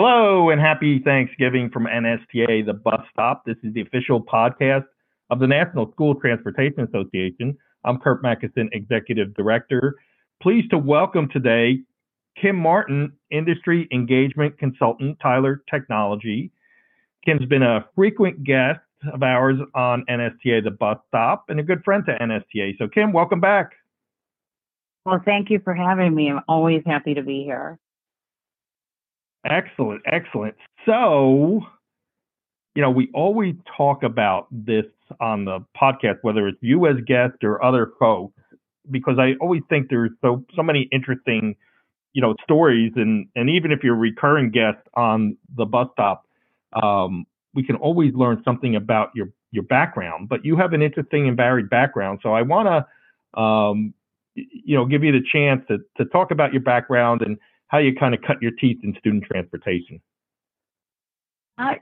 Hello and happy Thanksgiving from NSTA, the bus stop. This is the official podcast of the National School Transportation Association. I'm Curt Macysyn, Executive Director. Pleased to welcome today Kim Martin, Industry Engagement Consultant, Tyler Technology. Kim's been a frequent guest of ours on NSTA, the bus stop, and a good friend to NSTA. So Kim, welcome back. Well, thank you for having me. I'm always happy to be here. Excellent, excellent. So, you know, we always talk about this on the podcast, whether it's you as guest or other folks, because I always think there's so many interesting, you know, stories. And even if you're a recurring guest on the bus stop, we can always learn something about your background. But you have an interesting and varied background. So I want to, give you the chance to talk about your background and how you kind of cut your teeth in student transportation.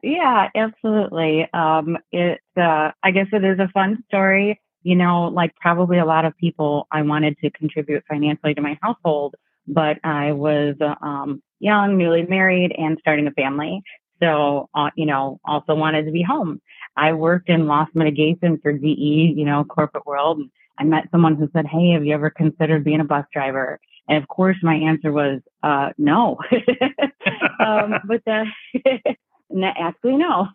Yeah, absolutely. I guess it is a fun story. You know, like probably a lot of people, I wanted to contribute financially to my household, but I was young, newly married, and starting a family. So, also wanted to be home. I worked in loss mitigation for GE, corporate world. I met someone who said, "Hey, have you ever considered being a bus driver?" And of course, my answer was no. But actually, no.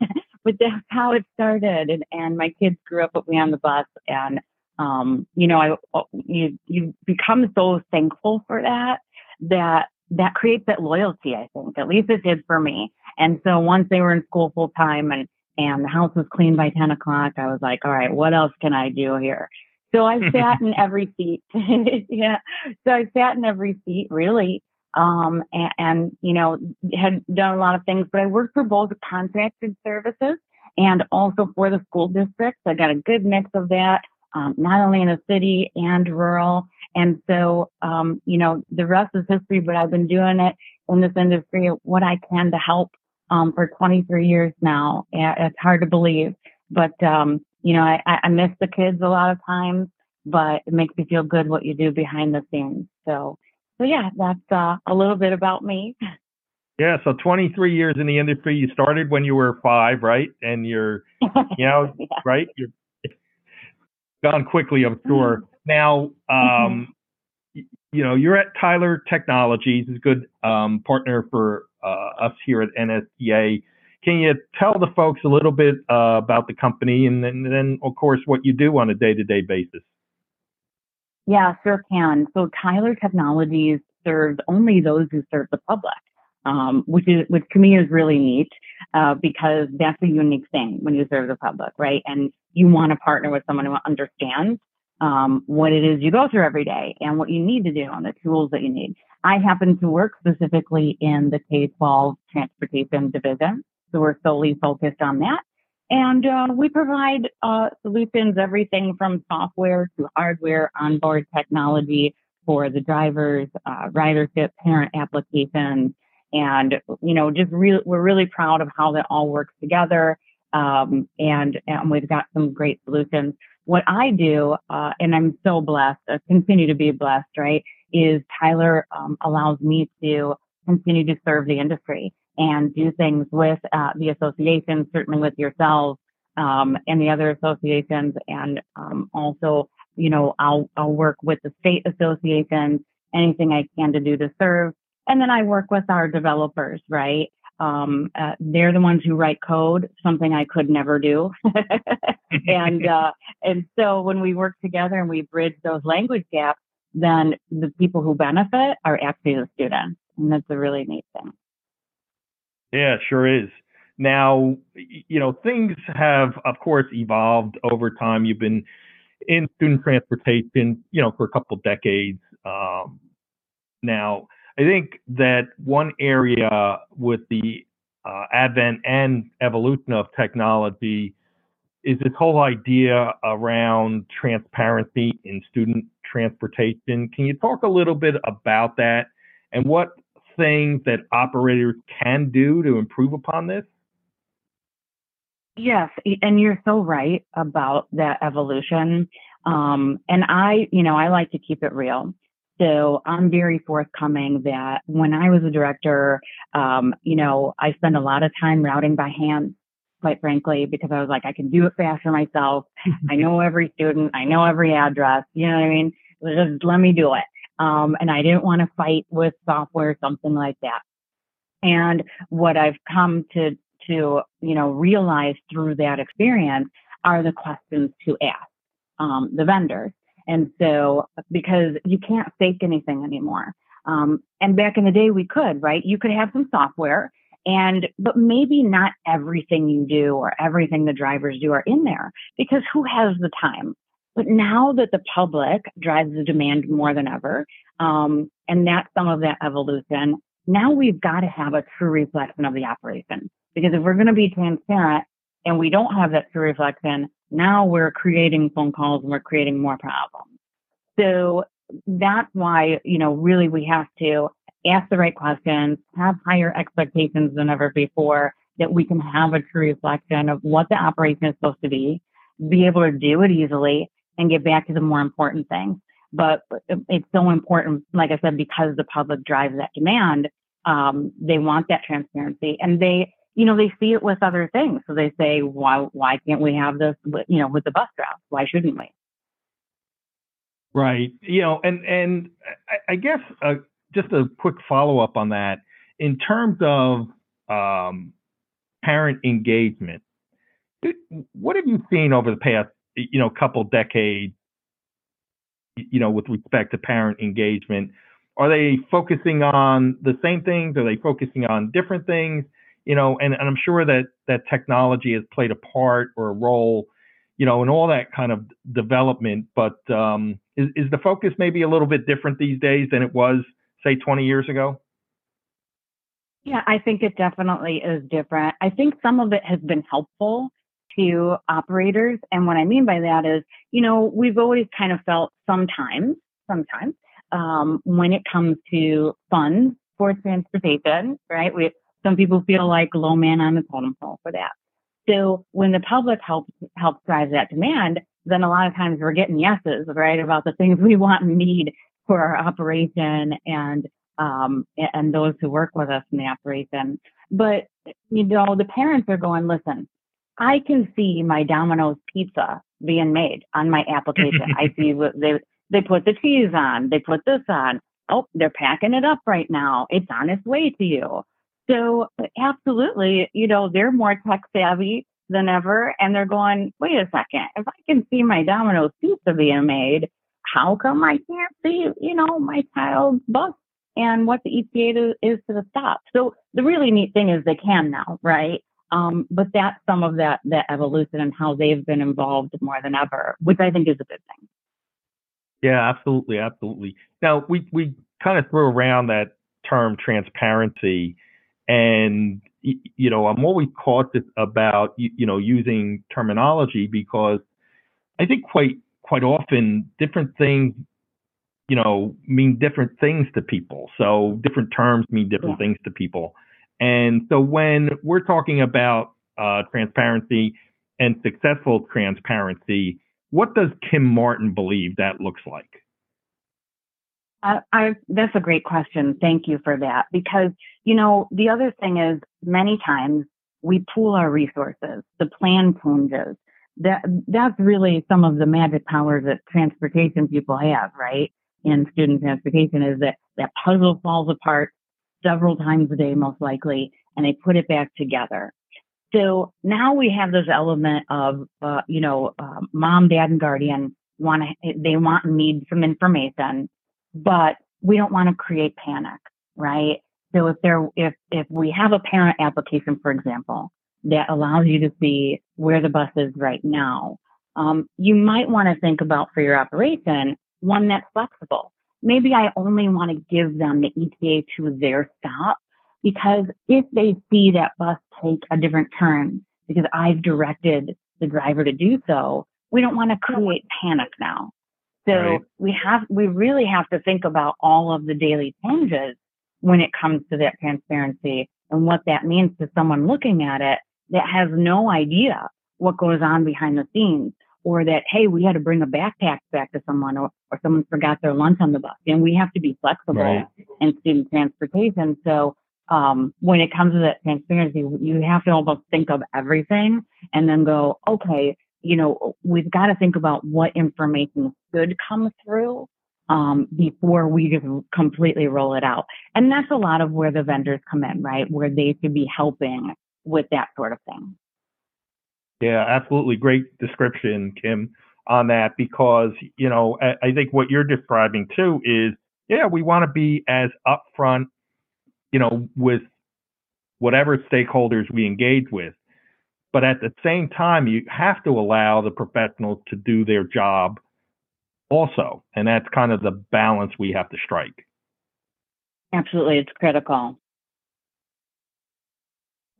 But that's how it started. And my kids grew up with me on the bus. And you become so thankful for that creates that loyalty. I think at least it did for me. And so once they were in school full time and the house was clean by 10 o'clock, I was like, all right, what else can I do here? So I sat in every seat. Yeah. So I sat in every seat, really. And had done a lot of things, but I worked for both contracted services and also for the school districts. I got a good mix of that, not only in the city and rural. And so, the rest is history, but I've been doing it in this industry, what I can to help, for 23 years now. It's hard to believe, but, I miss the kids a lot of times, but it makes me feel good what you do behind the scenes. So yeah, that's a little bit about me. Yeah. So 23 years in the industry. You started when you were 5, right? And you're, yeah. Right? You're gone quickly, I'm sure. Now, you're at Tyler Technologies, is a good partner for us here at NSCA. Can you tell the folks a little bit about the company and then, of course, what you do on a day-to-day basis? Yeah, sure can. So Tyler Technologies serves only those who serve the public, which to me is really neat because that's a unique thing when you serve the public, right? And you want to partner with someone who understands what it is you go through every day and what you need to do and the tools that you need. I happen to work specifically in the K-12 transportation division. So we're solely focused on that. And we provide solutions, everything from software to hardware, onboard technology for the drivers, ridership, parent applications. And, we're really proud of how that all works together. And we've got some great solutions. What I do, and I'm so blessed, I continue to be blessed, right, is Tyler allows me to continue to serve the industry and do things with the associations, certainly with yourselves and the other associations. And also, I'll work with the state associations, anything I can to do to serve. And then I work with our developers, right? They're the ones who write code, something I could never do. And so when we work together and we bridge those language gaps, then the people who benefit are actually the students. And that's a really neat thing. Yeah, sure is. Now, things have, of course, evolved over time. You've been in student transportation, for a couple decades. Now, I think that one area with the advent and evolution of technology is this whole idea around transparency in student transportation. Can you talk a little bit about that and what things that operators can do to improve upon this? Yes, and you're so right about that evolution. And I like to keep it real. So I'm very forthcoming that when I was a director, I spent a lot of time routing by hand, quite frankly, because I was like, I can do it faster myself. I know every student. I know every address. You know what I mean? Just let me do it. And I didn't want to fight with software or something like that. And what I've come to realize through that experience are the questions to ask the vendors. And so, because you can't fake anything anymore. And back in the day, we could, right? You could have some software, but maybe not everything you do or everything the drivers do are in there, because who has the time? But now that the public drives the demand more than ever, and that's some of that evolution, now we've got to have a true reflection of the operation. Because if we're going to be transparent and we don't have that true reflection, now we're creating phone calls and we're creating more problems. So that's why, really we have to ask the right questions, have higher expectations than ever before, that we can have a true reflection of what the operation is supposed to be able to do it easily, and get back to the more important things. But it's so important, like I said, because the public drives that demand. They want that transparency, and they see it with other things. So they say, why can't we have this, with the bus route? Why shouldn't we? Right. And I guess just a quick follow-up on that. In terms of parent engagement, what have you seen over the past, couple decades, with respect to parent engagement? Are they focusing on the same things? Are they focusing on different things? And I'm sure that technology has played a part or a role, in all that kind of development. But is the focus maybe a little bit different these days than it was, say, 20 years ago? Yeah, I think it definitely is different. I think some of it has been helpful to operators. And what I mean by that is, we've always kind of felt sometimes, when it comes to funds for transportation, right? Some people feel like low man on the totem pole for that. So when the public helps drive that demand, then a lot of times we're getting yeses, right, about the things we want and need for our operation and those who work with us in the operation. But, the parents are going, listen, I can see my Domino's pizza being made on my application. I see what they put the cheese on. They put this on. Oh, they're packing it up right now. It's on its way to you. So absolutely, they're more tech savvy than ever. And they're going, wait a second, if I can see my Domino's pizza being made, how come I can't see, my child's bus and what the ETA is to the stop? So the really neat thing is they can now, right? But that's some of that evolution and how they've been involved more than ever, which I think is a good thing. Yeah, absolutely. Absolutely. Now, we kind of threw around that term transparency. And, I'm always cautious about, using terminology, because I think quite often different things, mean different things to people. So different terms mean different things to people. And so when we're talking about transparency and successful transparency, what does Kim Martin believe that looks like? That's a great question. Thank you for that. Because, the other thing is many times we pool our resources. The plan changes. That's really some of the magic power that transportation people have, right? In student transportation is that puzzle falls apart several times a day, most likely, and they put it back together. So now we have this element of, mom, dad, and guardian need some information, but we don't want to create panic, right? So if we have a parent application, for example, that allows you to see where the bus is right now, you might want to think about for your operation, one that's flexible. Maybe I only want to give them the ETA to their stop, because if they see that bus take a different turn because I've directed the driver to do so, we don't want to create panic now. So right. We really have to think about all of the daily changes when it comes to that transparency and what that means to someone looking at it that has no idea what goes on behind the scenes or that, hey, we had to bring a backpack back to someone, or someone forgot their lunch on the bus. And we have to be flexible in student transportation. So when it comes to that transparency, you have to almost think of everything and then go, okay, you know, we've got to think about what information should come through before we just completely roll it out. And that's a lot of where the vendors come in, right? Where they should be helping with that sort of thing. Yeah, absolutely. Great description, Kim, on that, because, you know, I think what you're describing too is, yeah, we want to be as upfront, you know, with whatever stakeholders we engage with. But at the same time, you have to allow the professionals to do their job also. And that's kind of the balance we have to strike. Absolutely. It's critical.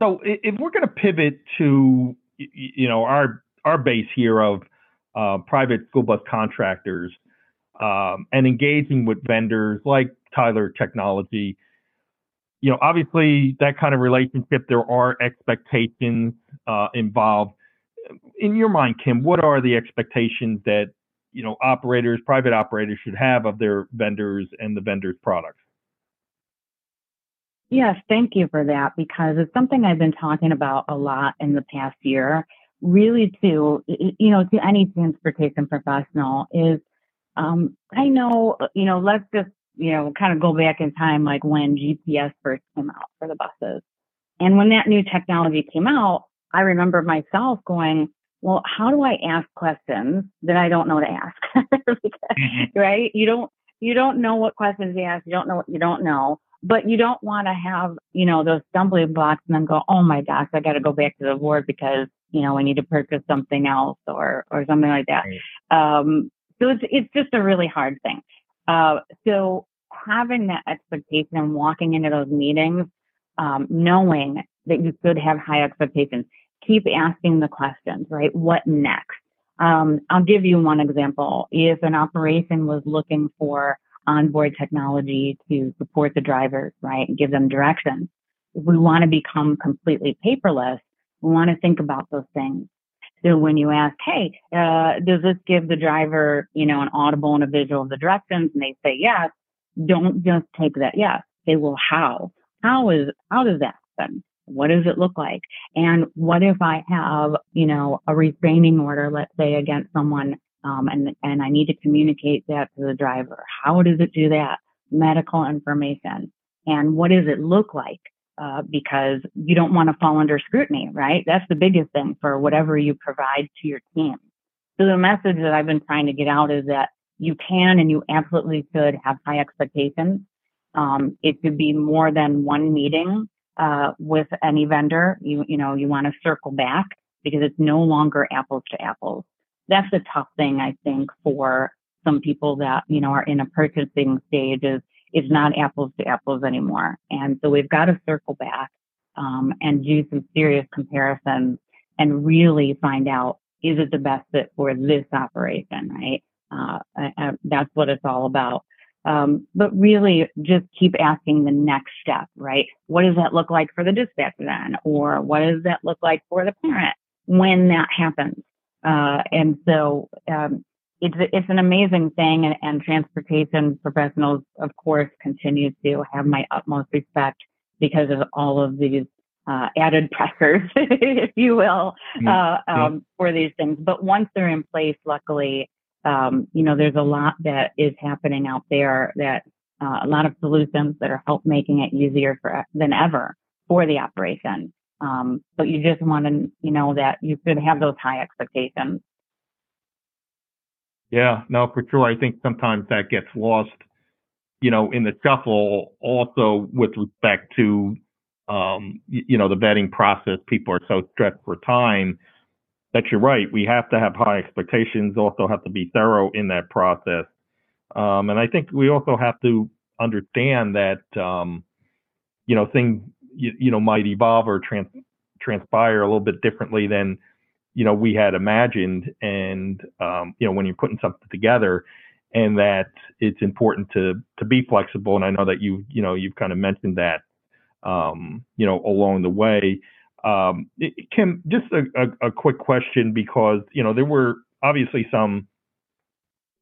So if we're going to pivot to, you know, our base here of private school bus contractors and engaging with vendors like Tyler Technologies, you know, obviously that kind of relationship, there are expectations involved. In your mind, Kim, what are the expectations that, you know, operators, private operators should have of their vendors and the vendors' products? Yes, thank you for that, because it's something I've been talking about a lot in the past year, really to, you know, to any transportation professional is, I know, you know, let's just, you know, kind of go back in time, like when GPS first came out for the buses. And when that new technology came out, I remember myself going, well, how do I ask questions that I don't know to ask? Right? You don't know what questions to ask. You don't know what you don't know, but you don't want to have, you know, those stumbling blocks and then go, oh my gosh, I got to go back to the board because, you know, I need to purchase something else or something like that. Right. So it's just a really hard thing. So having that expectation and walking into those meetings, knowing that you should have high expectations, keep asking the questions, right? What next? I'll give you one example. If an operation was looking for onboard technology to support the drivers, right, and give them directions, if we want to become completely paperless, we want to think about those things. So when you ask, hey, does this give the driver, you know, an audible and a visual of the directions? And they say yes, don't just take that yes. Say, well, how? How does that happen? What does it look like? And what if I have, you know, a restraining order, let's say, against someone, and I need to communicate that to the driver? How does it do that? Medical information. And what does it look like? Because you don't want to fall under scrutiny, right? That's the biggest thing for whatever you provide to your team. So the message that I've been trying to get out is that you can and you absolutely should have high expectations. It should be more than one meeting with any vendor. You know, you want to circle back because it's no longer apples to apples. That's the tough thing, I think, for some people that, you know, are in a purchasing stage is, it's not apples to apples anymore. And so we've got to circle back and do some serious comparisons and really find out, is it the best fit for this operation, right? That's what it's all about. But really just keep asking the next step, right? What does that look like for the dispatcher then? Or what does that look like for the parent when that happens? And so, it's an amazing thing, and transportation professionals, of course, continue to have my utmost respect because of all of these added pressures, if you will, for these things. But once they're in place, luckily, you know, there's a lot that is happening out there, that a lot of solutions that are help making it easier than ever for the operation. But you just want to, you know, that you should have those high expectations. Yeah, no, for sure. I think sometimes that gets lost, you know, in the shuffle also with respect to, you know, the vetting process. People are so stressed for time that you're right. We have to have high expectations, also have to be thorough in that process. And I think we also have to understand that, you know, things, you know, might evolve or transpire a little bit differently than, you know, we had imagined. And, you know, when you're putting something together, and that it's important to be flexible. And I know that you know, you've kind of mentioned that, you know, along the way. Kim, just a quick question, because, you know, there were obviously some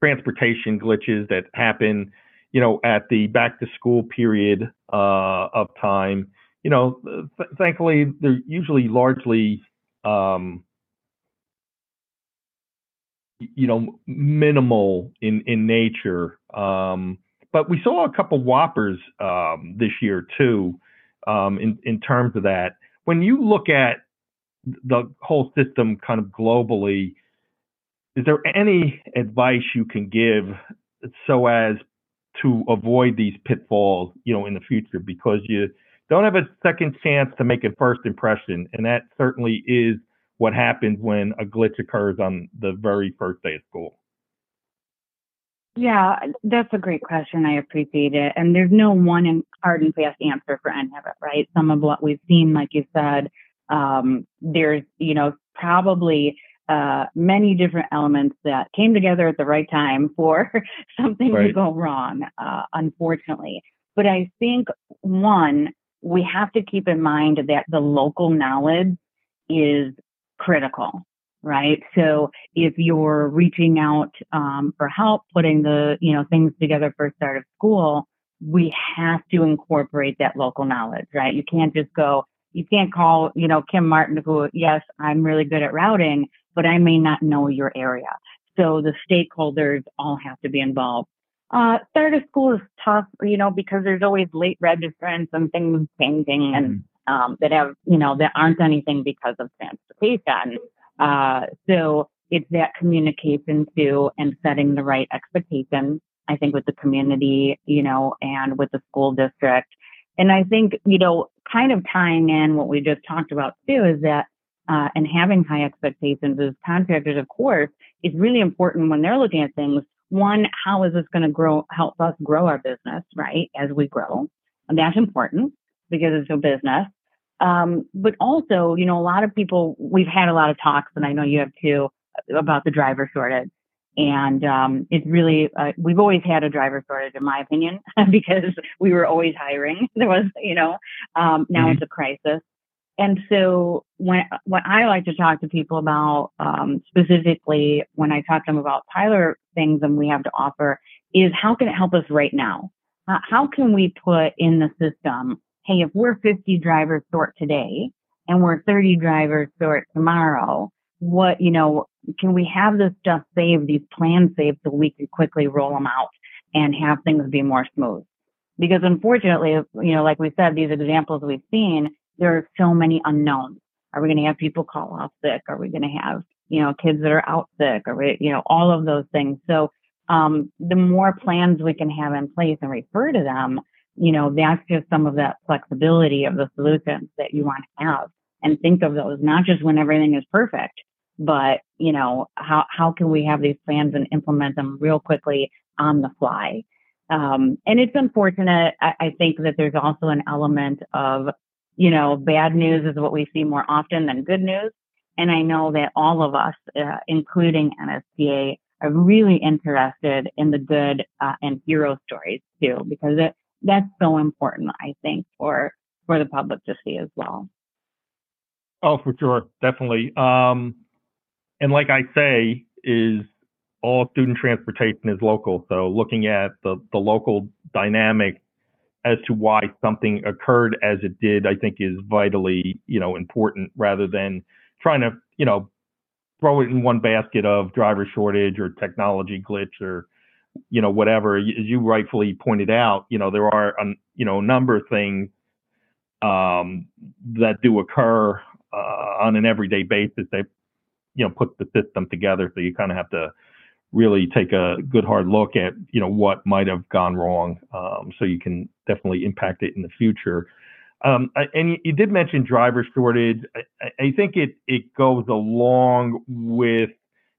transportation glitches that happen, you know, at the back to school period of time. You know, thankfully, they're usually largely, you know, minimal in nature. But we saw a couple whoppers this year, too, in terms of that. When you look at the whole system kind of globally, is there any advice you can give so as to avoid these pitfalls, you know, in the future? Because you don't have a second chance to make a first impression. And that certainly is what happens when a glitch occurs on the very first day of school. Yeah, that's a great question. I appreciate it. And there's no one hard and fast answer for any of it, right? Some of what we've seen, like you said, there's, you know, probably many different elements that came together at the right time for something to go wrong, unfortunately. But I think, one, we have to keep in mind that the local knowledge is critical, right? So if you're reaching out for help, putting the, you know, things together for start of school, we have to incorporate that local knowledge, right? You can't just go, you can't call, you know, Kim Martin, who, yes, I'm really good at routing, but I may not know your area. So the stakeholders all have to be involved. Start of school is tough, you know, because there's always late registrants and things changing and that have, you know, that aren't anything because of transportation. So it's that communication too and setting the right expectations, I think, with the community, you know, and with the school district. And I think, you know, kind of tying in what we just talked about too is that and having high expectations as contractors, of course, is really important when they're looking at things. One, how is this going to grow, help us grow our business, right, as we grow? And that's important because it's a business. But also, you know, a lot of people, we've had a lot of talks, and I know you have too, about the driver shortage. And it's really, we've always had a driver shortage, in my opinion, because we were always hiring. There was, you know, now it's a crisis. And so what I like to talk to people about, specifically when I talk to them about Tyler things and we have to offer, is how can it help us right now? How can we put in the system, hey, if we're 50 drivers short today and we're 30 drivers short tomorrow, what, you know, can we have this stuff saved, these plans saved, so we can quickly roll them out and have things be more smooth? Because unfortunately, you know, like we said, these examples we've seen, there are so many unknowns. Are we going to have people call off sick? Are we going to have, you know, kids that are out sick? Are we, you know, all of those things. So the more plans we can have in place and refer to them, you know, that's just some of that flexibility of the solutions that you want to have. And think of those, not just when everything is perfect, but, you know, how can we have these plans and implement them real quickly on the fly? And it's unfortunate. I think that there's also an element of, you know, bad news is what we see more often than good news. And I know that all of us, including NSCA, are really interested in the good and hero stories too, because that's so important, I think, for the public to see as well. Oh, for sure. Definitely. And like I say, is all student transportation is local. So looking at the local dynamic as to why something occurred as it did, I think is vitally, you know, important rather than trying to, you know, throw it in one basket of driver shortage or technology glitch or, you know, whatever. As you rightfully pointed out, you know, there are, you know, a number of things that do occur on an everyday basis. They, you know, put the system together. So you kind of have to really take a good hard look at, you know, what might have gone wrong, so you can definitely impact it in the future. And you did mention driver shortage. I think it goes along with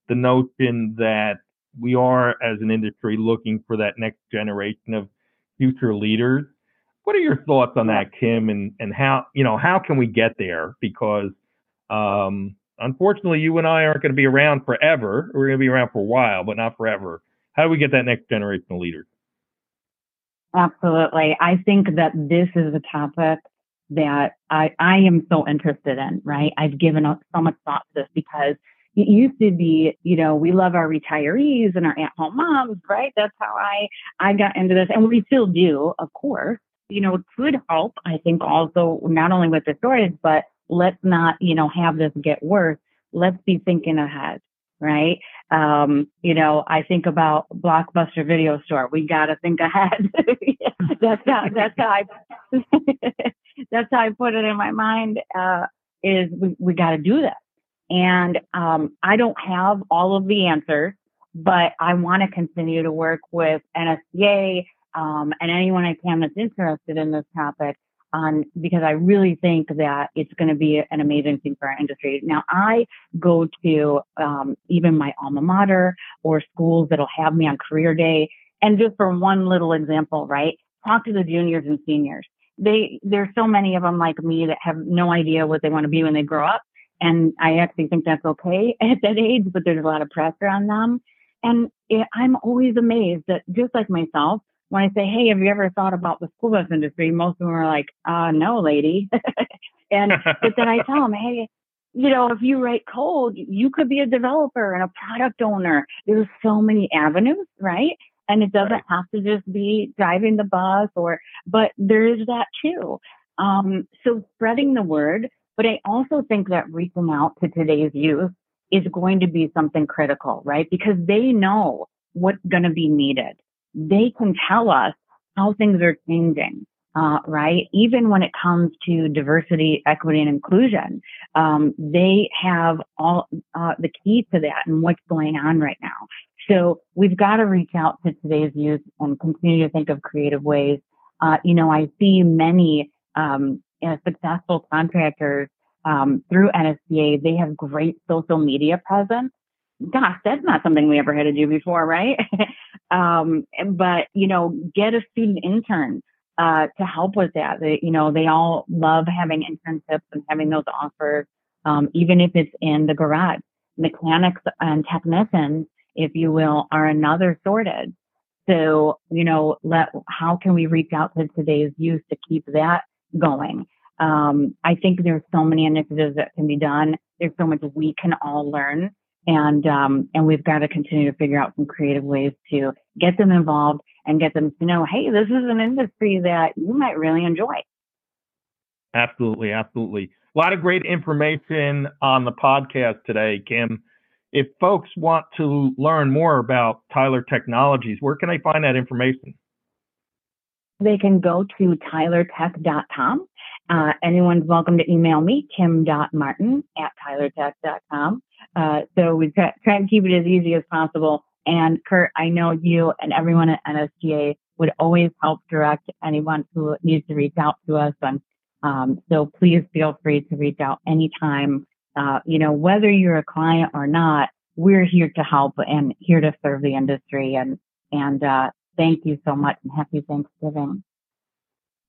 the notion that we are, as an industry, looking for that next generation of future leaders. What are your thoughts on that, Kim? And how, you know, how can we get there? Because unfortunately, you and I aren't going to be around forever. We're going to be around for a while, but not forever. How do we get that next generation of leaders? Absolutely. I think that this is a topic that I am so interested in, right? I've given up so much thought to this because It used to be, you know, we love our retirees and our at-home moms, right? That's how I got into this. And we still do, of course. You know, it could help, I think, also not only with the shortage, but let's not, you know, have this get worse. Let's be thinking ahead, right? You know, I think about Blockbuster Video Store. We got to think ahead. that's how I put it in my mind, is we got to do this. And I don't have all of the answers, but I want to continue to work with NSCA and anyone I can that's interested in this topic, because I really think that it's going to be an amazing thing for our industry. Now, I go to even my alma mater or schools that'll have me on career day. And just for one little example, right, talk to the juniors and seniors. There's so many of them like me that have no idea what they want to be when they grow up. And I actually think that's okay at that age, but there's a lot of pressure on them. And I'm always amazed that, just like myself, when I say, hey, have you ever thought about the school bus industry? Most of them are like, no, lady. But then I tell them, hey, you know, if you write code, you could be a developer and a product owner. There's so many avenues, right? And it doesn't have to just be driving the bus but there is that too. So spreading the word. But I also think that reaching out to today's youth is going to be something critical, right? Because they know what's going to be needed. They can tell us how things are changing, right? Even when it comes to diversity, equity, and inclusion, they have all the key to that and what's going on right now. So we've got to reach out to today's youth and continue to think of creative ways. You know, I see many successful contractors through NSCA. They have great social media presence. Gosh, that's not something we ever had to do before, right? But, you know, get a student intern to help with that. They all love having internships and having those offers, even if it's in the garage. Mechanics and technicians, if you will, are another shortage. So, you know, how can we reach out to today's youth to keep that going? I think there's so many initiatives that can be done. There's so much we can all learn, and we've got to continue to figure out some creative ways to get them involved and get them to know, hey, this is an industry that you might really enjoy. Absolutely, absolutely. A lot of great information on the podcast today, Kim. If folks want to learn more about Tyler Technologies, where can they find that information? They can go to tylertech.com. Anyone's welcome to email me, kim.martin@tylertech.com. So we try and keep it as easy as possible. And Curt, I know you and everyone at NSTA would always help direct anyone who needs to reach out to us. And so please feel free to reach out anytime. Whether you're a client or not, we're here to help and here to serve the industry. And thank you so much, and happy Thanksgiving.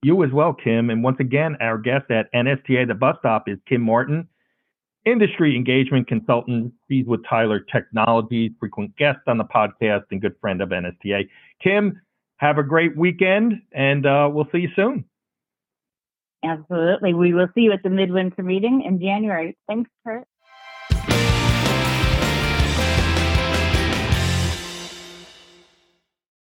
You as well, Kim. And once again, our guest at NSTA The Bus Stop is Kim Martin, industry engagement consultant. She's with Tyler Technologies, frequent guest on the podcast, and good friend of NSTA. Kim, have a great weekend, and we'll see you soon. Absolutely. We will see you at the Midwinter meeting in January. Thanks, Curt.